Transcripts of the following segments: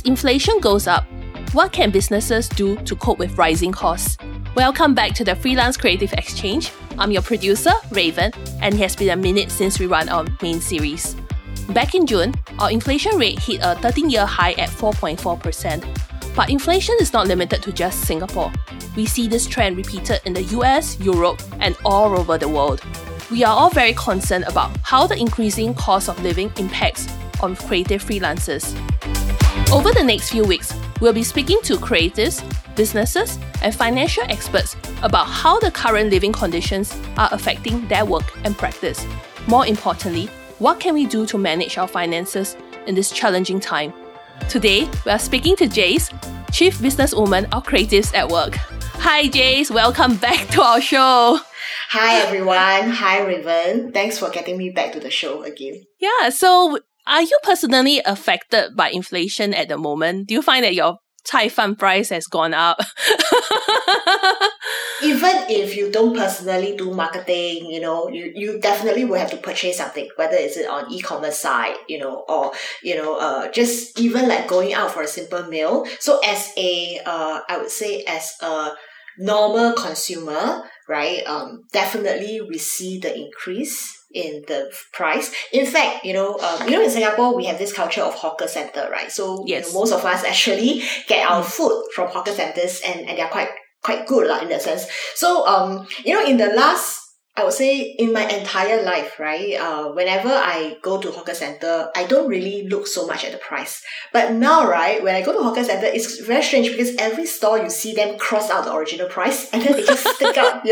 As inflation goes up, what can businesses do to cope with rising costs? Welcome back to the Freelance Creative Exchange. I'm your producer, Raven, and it has been a minute since we ran our main series. Back in June, our inflation rate hit a 13-year high at 4.4%. But inflation is not limited to just Singapore. We see this trend repeated in the US, Europe, and all over the world. We are all very concerned about how the increasing cost of living impacts on creative freelancers. Over the next few weeks, we'll be speaking to creatives, businesses, and financial experts about how the current living conditions are affecting their work and practice. More importantly, what can we do to manage our finances in this challenging time? Today, we are speaking to Jace, Chief Businesswoman of Creatives at Work. Hi Jace, welcome back to our show. Hi everyone, hi Raven. Thanks for getting me back to the show again. Yeah, so are you personally affected by inflation at the moment? Do you find that your cai fan price has gone up? Even if you don't personally do marketing, you definitely will have to purchase something, whether it's on e-commerce side, or just even like going out for a simple meal. So as a normal consumer, right? Definitely we see the increase in the price. In fact, in Singapore, we have this culture of hawker center, right? So yes, most of us actually get our food from hawker centers, and they're quite good in that sense. So, in the last, I would say in my entire life, right? Whenever I go to hawker center, I don't really look so much at the price. But now, right, when I go to hawker center, it's very strange because every store you see them cross out the original price and then they just stick out,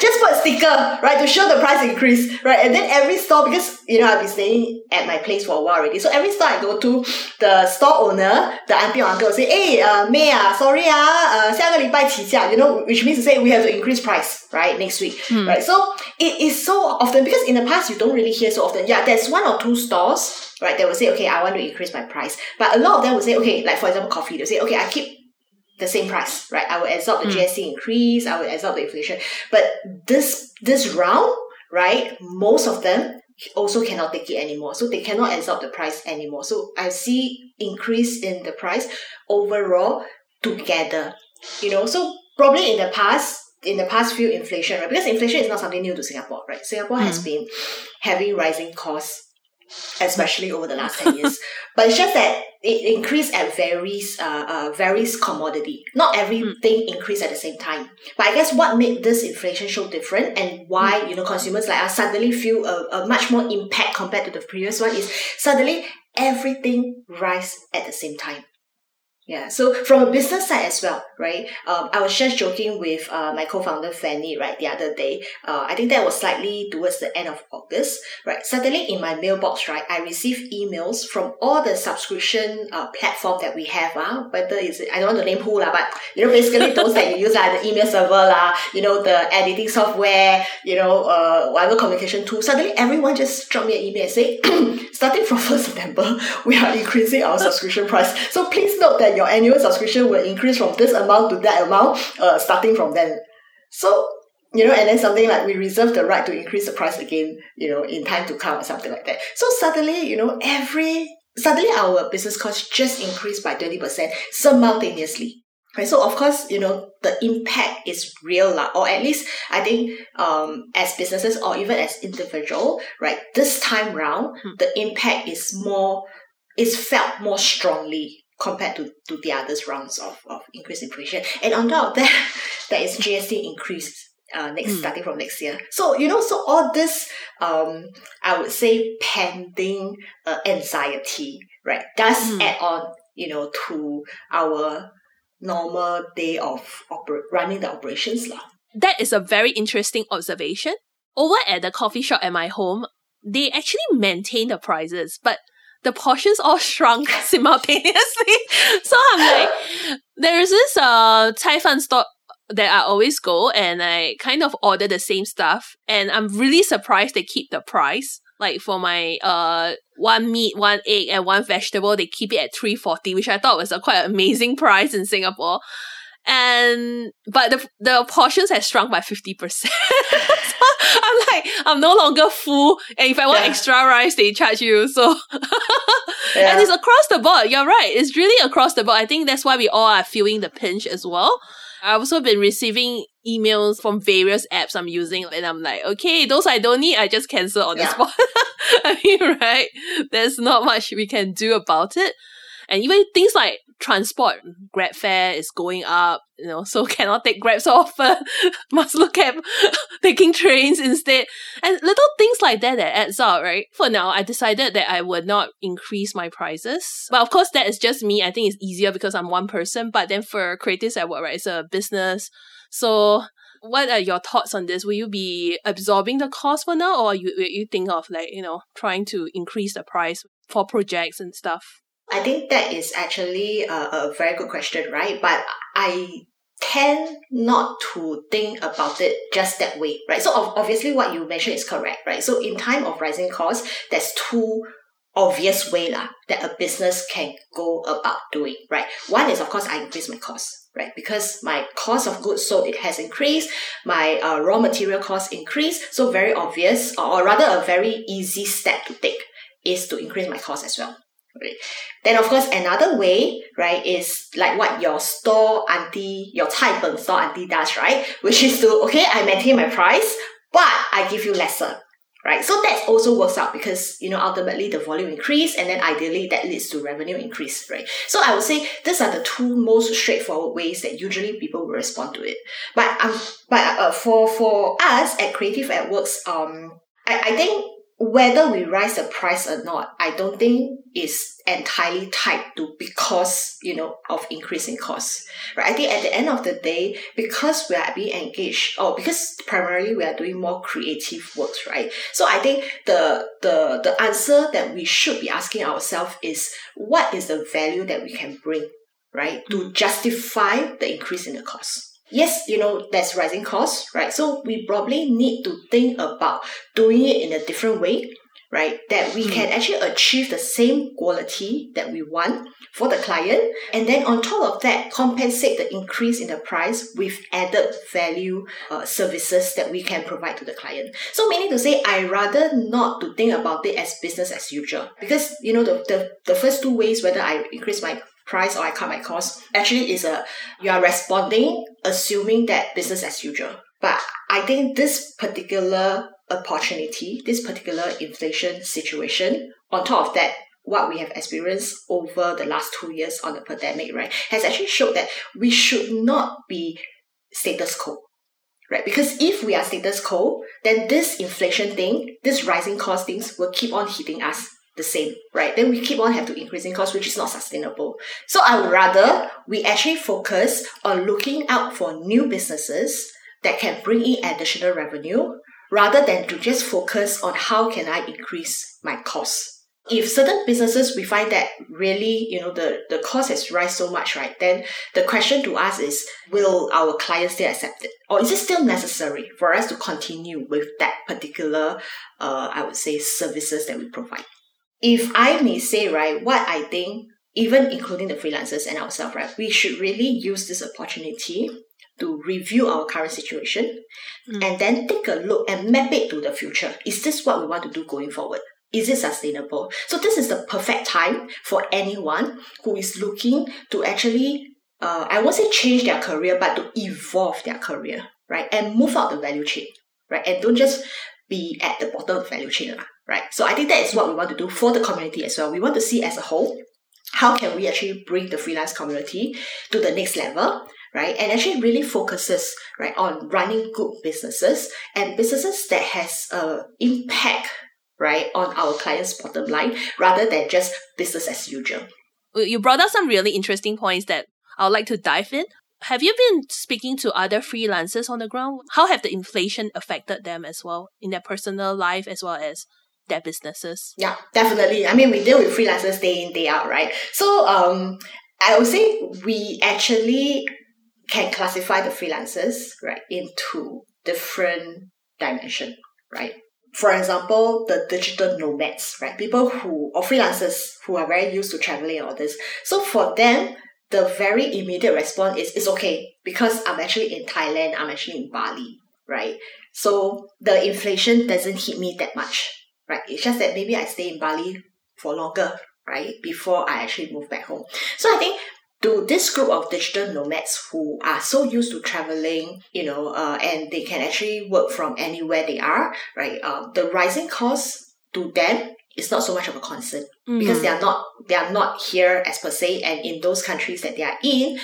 just put a sticker, right, to show the price increase, right? And then every store, because, I've been staying at my place for a while already. So every store I go to, the store owner, the auntie or uncle will say, "Hey, May, sorry, 下个礼拜起价," which means to say we have to increase price, right, next week, right? So it is so often, because in the past you don't really hear so often. Yeah, there's one or two stores, right, they will say, "Okay, I want to increase my price." But a lot of them will say, okay, like for example, coffee, they'll say, "Okay, I keep the same price, right? I will absorb the GST increase, I will absorb the inflation." But this round, right, most of them also cannot take it anymore. So they cannot absorb the price anymore. So I see increase in the price overall together. So probably in the past few inflation, right? Because inflation is not something new to Singapore, right? Singapore has been having rising costs, especially over the last 10 years. But it's just that it increased at various commodity. Not everything increased at the same time. But I guess what made this inflation so different and why, consumers like us suddenly feel a much more impact compared to the previous one is suddenly everything rise at the same time. Yeah, so from a business side as well, right? I was just joking with my co-founder Fanny, right, the other day. I think that was slightly towards the end of August, right? Suddenly in my mailbox, right, I received emails from all the subscription platform that we have, whether it's, I don't want to name who, but basically those that you use, the email server, the editing software, whatever communication tool. Suddenly everyone just dropped me an email and say, "Starting from 1st September, we are increasing our subscription price. So please note that your annual subscription will increase from this amount to that amount, starting from then." So, and then something like, "We reserve the right to increase the price again, in time to come," or something like that. So suddenly, suddenly our business costs just increased by 20% simultaneously. Right? So of course, the impact is real, or at least I think, as businesses or even as individual, right, this time round, the impact is felt more strongly compared to the others rounds of increased inflation. And on top of that, there is GST increase starting from next year. So, so all this, I would say, pending anxiety, right, does add on, to our normal day of running the operations. That is a very interesting observation. Over at the coffee shop at my home, they actually maintain the prices, but the portions all shrunk simultaneously. So I'm like, there is this cai fan store that I always go, and I kind of order the same stuff, and I'm really surprised they keep the price. Like for my one meat, one egg, and one vegetable, they keep it at $3.40, which I thought was quite an amazing price in Singapore. But the portions have shrunk by 50%. So I'm like, I'm no longer full. And if I want extra rice, they charge you. So and it's across the board. You're right. It's really across the board. I think that's why we all are feeling the pinch as well. I've also been receiving emails from various apps I'm using, and I'm like, okay, those I don't need, I just cancel on the spot. I mean, right? There's not much we can do about it. And even things like transport, Grab fare is going up, you know, so cannot take Grab so often. Must look at taking trains instead. And little things like that adds up, right? For now, I decided that I would not increase my prices. But of course, that is just me. I think it's easier because I'm one person. But then for Creatives at Work, right, it's a business. So what are your thoughts on this? Will you be absorbing the cost for now, or you think of, like, you know, trying to increase the price for projects and stuff? I think that is actually a very good question, right? But I tend not to think about it just that way, right? So obviously what you mentioned is correct, right? So in time of rising costs, there's two obvious ways that a business can go about doing, right? One is, of course, I increase my costs. Right, because my cost of goods sold, it has increased, my raw material costs increased, so very obvious, or rather a very easy step to take is to increase my cost as well. Right. Then of course another way, right, is like what your store auntie, your Caipeng store auntie does, right? Which is to, okay, I maintain my price, but I give you lesser. Right. So that also works out because, you know, ultimately the volume increase and then ideally that leads to revenue increase, right? So I would say these are the two most straightforward ways that usually people will respond to it. But for us at Creative at Works, I think whether we rise the price or not, I don't think is entirely tied to because, you know, of increasing costs, right? I think at the end of the day, because we are being engaged, or because primarily we are doing more creative works, right? So I think the answer that we should be asking ourselves is, what is the value that we can bring, right, to justify the increase in the cost? Yes, you know, there's rising costs, right? So we probably need to think about doing it in a different way, right? That we can actually achieve the same quality that we want for the client. And then on top of that, compensate the increase in the price with added value services that we can provide to the client. So meaning to say, I rather not to think about it as business as usual. Because, you know, the first two ways, whether I increase my price or I cut my cost, actually is you are responding, assuming that business as usual. But I think this particular opportunity, this particular inflation situation, on top of that, what we have experienced over the last 2 years on the pandemic, right, has actually showed that we should not be status quo, right? Because if we are status quo, then this inflation thing, this rising cost things will keep on hitting us the same, right? Then we keep on have to increasing costs, which is not sustainable. So I would rather we actually focus on looking out for new businesses that can bring in additional revenue, rather than to just focus on how can I increase my costs. If certain businesses we find that really, you know, the cost has rise so much, right, then the question to us is, will our clients still accept it? Or is it still necessary for us to continue with that particular, I would say, services that we provide? If I may say, right, what I think, even including the freelancers and ourselves, right, we should really use this opportunity to review our current situation and then take a look and map it to the future. Is this what we want to do going forward? Is it sustainable? So this is the perfect time for anyone who is looking to actually, I won't say change their career, but to evolve their career, right? And move out the value chain, right? And don't just be at the bottom of the value chain, right? So I think that is what we want to do for the community as well. We want to see as a whole, how can we actually bring the freelance community to the next level, right? And actually really focuses, right, on running good businesses and businesses that has impact, right, on our clients' bottom line, rather than just business as usual. You brought up some really interesting points that I would like to dive in. Have you been speaking to other freelancers on the ground? How have the inflation affected them as well in their personal life as well as their businesses? Yeah, definitely. I mean, we deal with freelancers day in, day out, right? So I would say we actually can classify the freelancers, right, into different dimensions, right? For example, the digital nomads, right? People who, or freelancers who are very used to traveling and all this. So for them, the very immediate response is, it's okay, because I'm actually in Thailand, I'm actually in Bali, right? So the inflation doesn't hit me that much, right? It's just that maybe I stay in Bali for longer, right, before I actually move back home. So I think to this group of digital nomads who are so used to traveling, and they can actually work from anywhere they are, right? The rising cost to them is not so much of a concern, because they are not here as per se, and in those countries that they are in,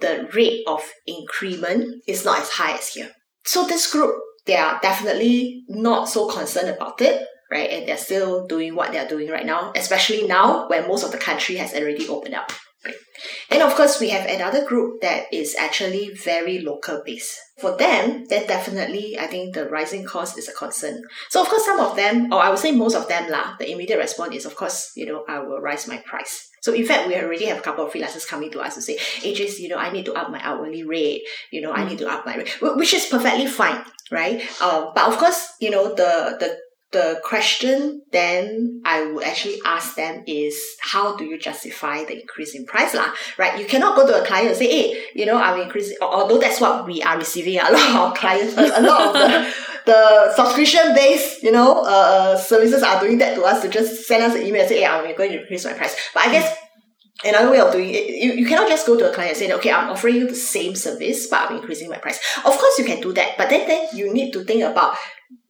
the rate of increment is not as high as here. So this group, they are definitely not so concerned about it, right? And they're still doing what they're doing right now, especially now when most of the country has already opened up. Right. And of course, we have another group that is actually very local based. For them, that definitely, I think the rising cost is a concern. So of course, some of them, or I would say most of them lah, the immediate response is, of course, I will rise my price. So in fact, we already have a couple of freelancers coming to us to say, hey, Jace, I need to up my hourly rate, I need to up my rate, which is perfectly fine, right? But of course, the question then I would actually ask them is, how do you justify the increase in price lah, right? You cannot go to a client and say, hey, I'm increasing, although that's what we are receiving. A lot of our clients, a lot of the subscription-based, services are doing that to us, to just send us an email and say, hey, I'm going to increase my price. But I guess another way of doing it, you cannot just go to a client and say, okay, I'm offering you the same service, but I'm increasing my price. Of course, you can do that, but then you need to think about,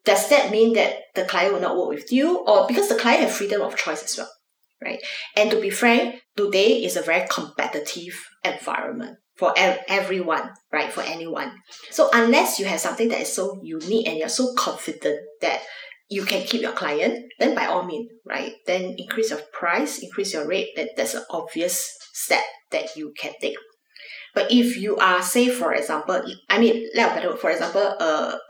does that mean that the client will not work with you? Or because the client has freedom of choice as well, right? And to be frank, today is a very competitive environment for everyone, right? For anyone. So unless you have something that is so unique and you're so confident that you can keep your client, then by all means, right? Then increase your price, increase your rate. That's an obvious step that you can take. But if you are, say, for example, a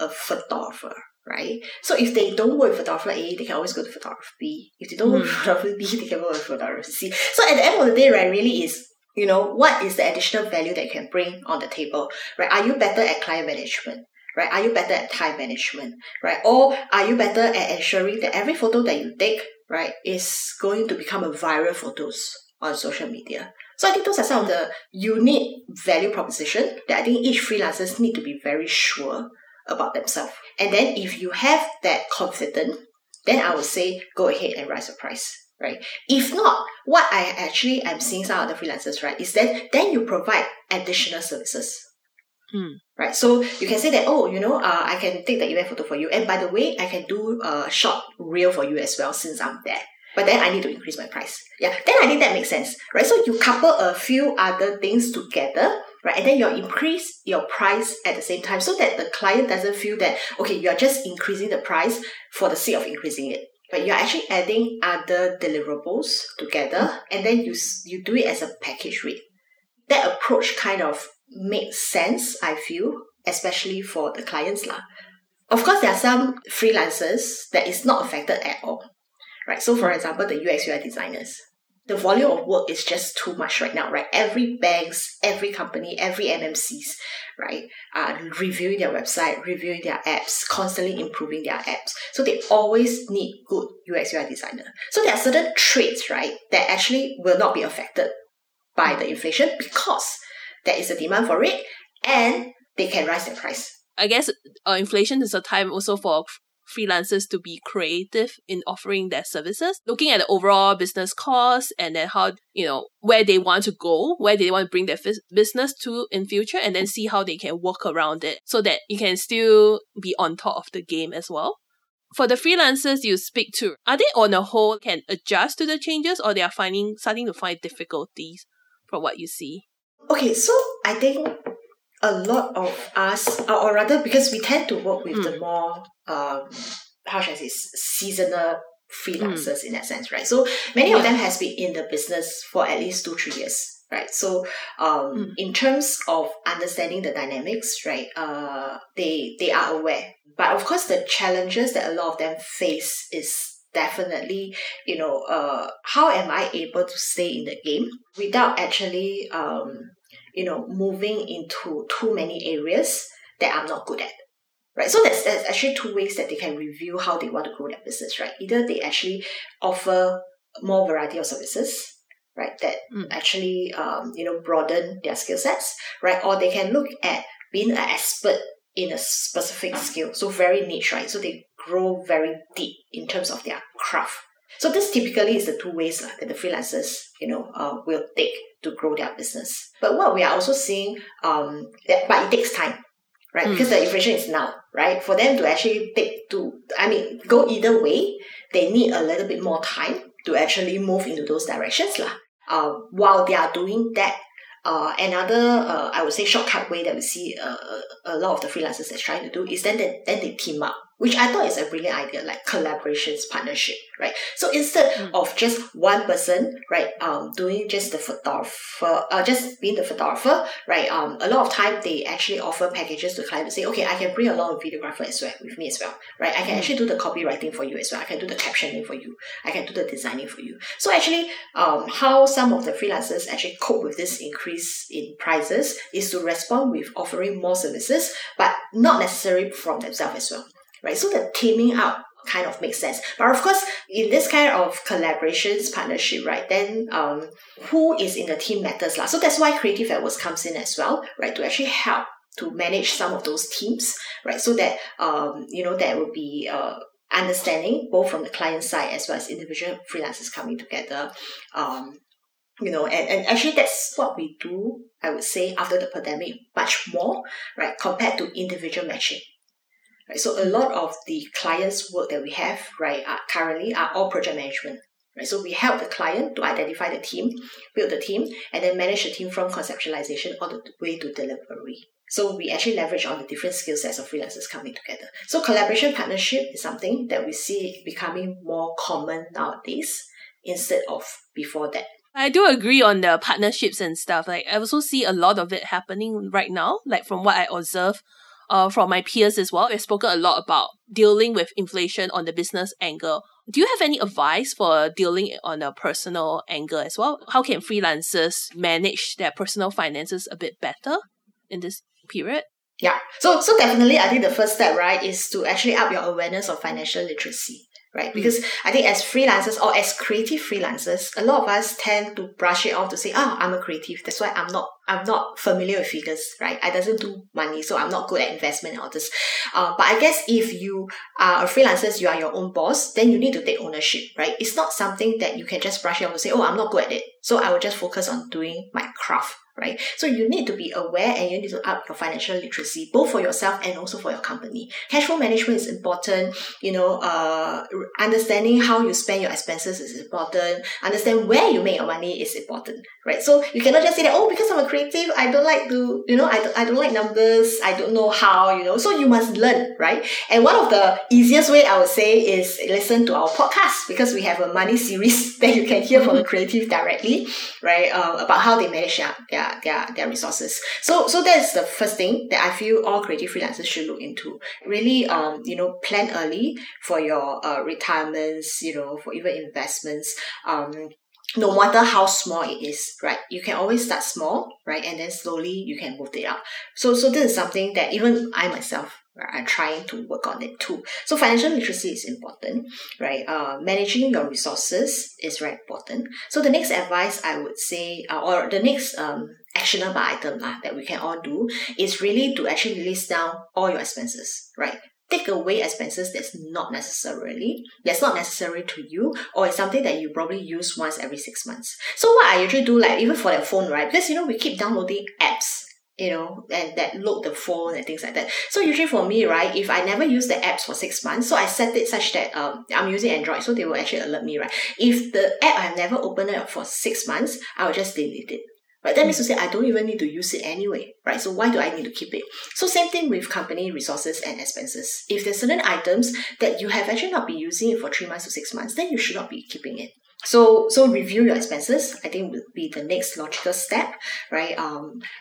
photographer, right? So if they don't work with photographer A, they can always go to photographer B. If they don't work with photographer B, they can work with photographer C. So at the end of the day, right, really is, what is the additional value that you can bring on the table, right? Are you better at client management, right? Are you better at time management, right? Or are you better at ensuring that every photo that you take, right, is going to become a viral photos on social media? So I think those are some of the unique value proposition that I think each freelancers need to be very sure about themselves. And then if you have that confidence, then I would say go ahead and rise the price, right? If not, what I actually am seeing some other freelancers, right, is that then you provide additional services, right? So you can say that, I can take the event photo for you. And by the way, I can do a short reel for you as well since I'm there. But then I need to increase my price. Yeah, then I think that makes sense, right? So you couple a few other things together, right? And then you increase your price at the same time so that the client doesn't feel that, okay, you're just increasing the price for the sake of increasing it. But you're actually adding other deliverables together, and then you do it as a package rate. That approach kind of makes sense, I feel, especially for the clients lah. Of course, there are some freelancers that is not affected at all, right? So for example, the UX UI designers. The volume of work is just too much right now, right? Every banks, every company, every MNCs, right, are reviewing their website, reviewing their apps, constantly improving their apps. So they always need good UX UI designer. So there are certain trades, right, that actually will not be affected by the inflation because there is a demand for it and they can rise their price. I guess inflation is a time also for freelancers to be creative in offering their services, looking at the overall business costs and then how, where they want to go, where they want to bring their business to in future, and then see how they can work around it so that you can still be on top of the game as well. For the freelancers you speak to, are they on the whole can adjust to the changes, or they are starting to find difficulties from what you see? Okay, so I think a lot of us, or rather because we tend to work with the more, how should I say, seasonal freelancers in that sense, right? So many of them has been in the business for at least 2-3 years, right? So in terms of understanding the dynamics, right, they are aware. But of course, the challenges that a lot of them face is definitely, how am I able to stay in the game without actually moving into too many areas that I'm not good at, right? So there's actually two ways that they can review how they want to grow their business, right? Either they actually offer more variety of services, right, that actually, broaden their skill sets, right? Or they can look at being an expert in a specific skill. So very niche, right? So they grow very deep in terms of their craft. So this typically is the two ways that the freelancers, will take to grow their business. But what we are also seeing, but it takes time, right? Because the inflation is now, right? For them to actually go either way, they need a little bit more time to actually move into those directions. While they are doing that, another, I would say, shortcut way that we see a lot of the freelancers that's trying to do is then they team up, which I thought is a brilliant idea, like collaborations, partnership, right? So instead of just one person, right, doing just the photographer, just being the photographer, right, a lot of time they actually offer packages to clients to say, okay, I can bring along a videographer as well, with me as well, right? I can actually do the copywriting for you as well. I can do the captioning for you. I can do the designing for you. So actually, how some of the freelancers actually cope with this increase in prices is to respond with offering more services, but not necessarily from themselves as well. Right, so the teaming up kind of makes sense. But of course, in this kind of collaborations, partnership, right, then who is in the team matters. So that's why Creative at Work comes in as well, right, to actually help to manage some of those teams, right, so that, there will be understanding both from the client side as well as individual freelancers coming together, and actually that's what we do, I would say, after the pandemic, much more, right, compared to individual matching. Right, so a lot of the clients' work that we have, right, are currently all project management. Right, so we help the client to identify the team, build the team, and then manage the team from conceptualization all the way to delivery. So we actually leverage on the different skill sets of freelancers coming together. So collaboration partnership is something that we see becoming more common nowadays instead of before that. I do agree on the partnerships and stuff. Like, I also see a lot of it happening right now, like from what I observe. From my peers as well. We've spoken a lot about dealing with inflation on the business angle. Do you have any advice for dealing on a personal angle as well? How can freelancers manage their personal finances a bit better in this period? Yeah. So definitely, I think the first step, right, is to actually up your awareness of financial literacy, right? Because I think as freelancers or as creative freelancers, a lot of us tend to brush it off to say, I'm a creative. That's why I'm not familiar with figures, right? I doesn't do money, so I'm not good at investment and all this. But I guess if you are a freelancer, you are your own boss, then you need to take ownership, right? It's not something that you can just brush it off and say, I'm not good at it, so I will just focus on doing my craft, right? So you need to be aware and you need to up your financial literacy, both for yourself and also for your company. Cash flow management is important. Understanding how you spend your expenses is important. Understand where you make your money is important, right? So you cannot just say that, because I'm a creative, I don't like to, I don't like numbers. I don't know how, so you must learn, right? And one of the easiest way I would say is listen to our podcast, because we have a money series that you can hear from the creative directly, right? About how they manage their resources. So that's the first thing that I feel all creative freelancers should look into. Really, plan early for your retirements, for even investments. No matter how small it is, right? You can always start small, right? And then slowly you can move it up. So this is something that even I myself, right, I'm trying to work on it too. So financial literacy is important, right? Managing your resources is very important. So the next advice I would say, or the next actionable item that we can all do is really to actually list down all your expenses, right? Take away expenses that's not necessary to you, or it's something that you probably use once every 6 months. So what I usually do, like even for the phone, right? Because we keep downloading apps, and that load the phone and things like that. So usually for me, right, if I never use the apps for 6 months, so I set it such that I'm using Android, so they will actually alert me, right? If the app I've never opened it for 6 months, I will just delete it. Right, that means to say I don't even need to use it anyway, right? So why do I need to keep it? So same thing with company resources and expenses. If there's certain items that you have actually not been using it for 3 months to 6 months, then you should not be keeping it. So review your expenses, I think, would be the next logical step, right?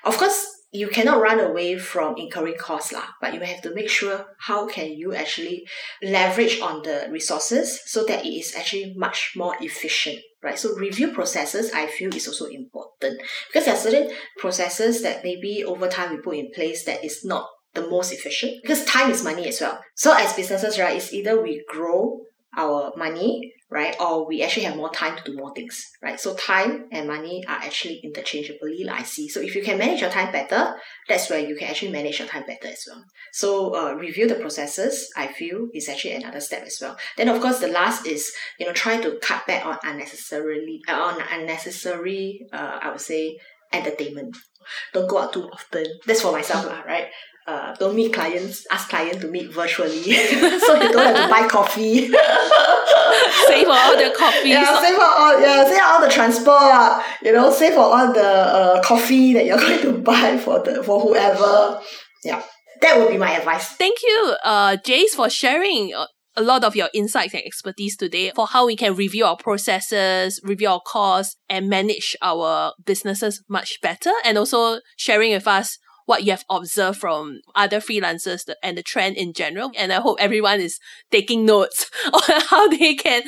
Of course, you cannot run away from incurring costs, but you have to make sure how can you actually leverage on the resources so that it is actually much more efficient, right? So review processes, I feel, is also important, because there are certain processes that maybe over time we put in place that is not the most efficient, because time is money as well. So as businesses, right, it's either we grow our money, right? Or we actually have more time to do more things, right? So time and money are actually interchangeably, I see. So if you can manage your time better, that's where you can actually manage your time better as well. So review the processes, I feel, is actually another step as well. Then of course the last is, you know, try to cut back on unnecessary, I would say, entertainment. Don't go out too often. That's for myself, right? Don't meet clients, ask clients to meet virtually so you don't have to buy coffee. Save for all the coffee. Yeah, save for all the transport, you know, save for all the coffee that you're going to buy for whoever. Yeah, that would be my advice. Thank you, Jace, for sharing a lot of your insights and expertise today for how we can review our processes, review our costs, and manage our businesses much better, and also sharing with us what you have observed from other freelancers and the trend in general. And I hope everyone is taking notes on how they can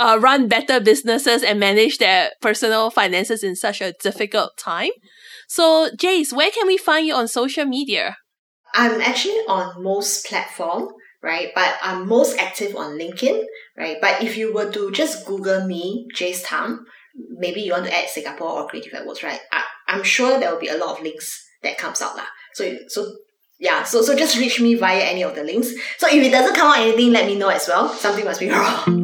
run better businesses and manage their personal finances in such a difficult time. So, Jace, where can we find you on social media? I'm actually on most platforms, right? But I'm most active on LinkedIn, right? But if you were to just Google me, Jace Tam, maybe you want to add Singapore or Creative at Work, right? I'm sure there will be a lot of links that comes out lah. So just reach me via any of the links. So if it doesn't come out anything, let me know as well. Something must be wrong.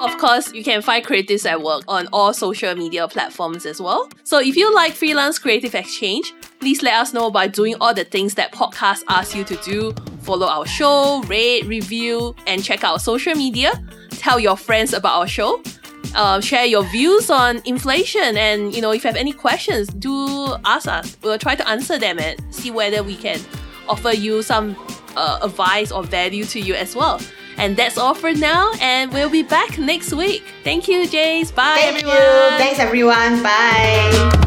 Of course, you can find Creatives at Work on all social media platforms as well. So if you like Freelance Creative Exchange, please let us know by doing all the things that podcast asks you to do. Follow our show, rate, review, and check out social media. Tell your friends about our show. Share your views on inflation, and you know, if you have any questions, do ask us. We'll try to answer them and see whether we can offer you some advice or value to you as well. And that's all for now, and we'll be back next week. Thank you, Jace. Bye, everyone. Thanks, everyone. Bye.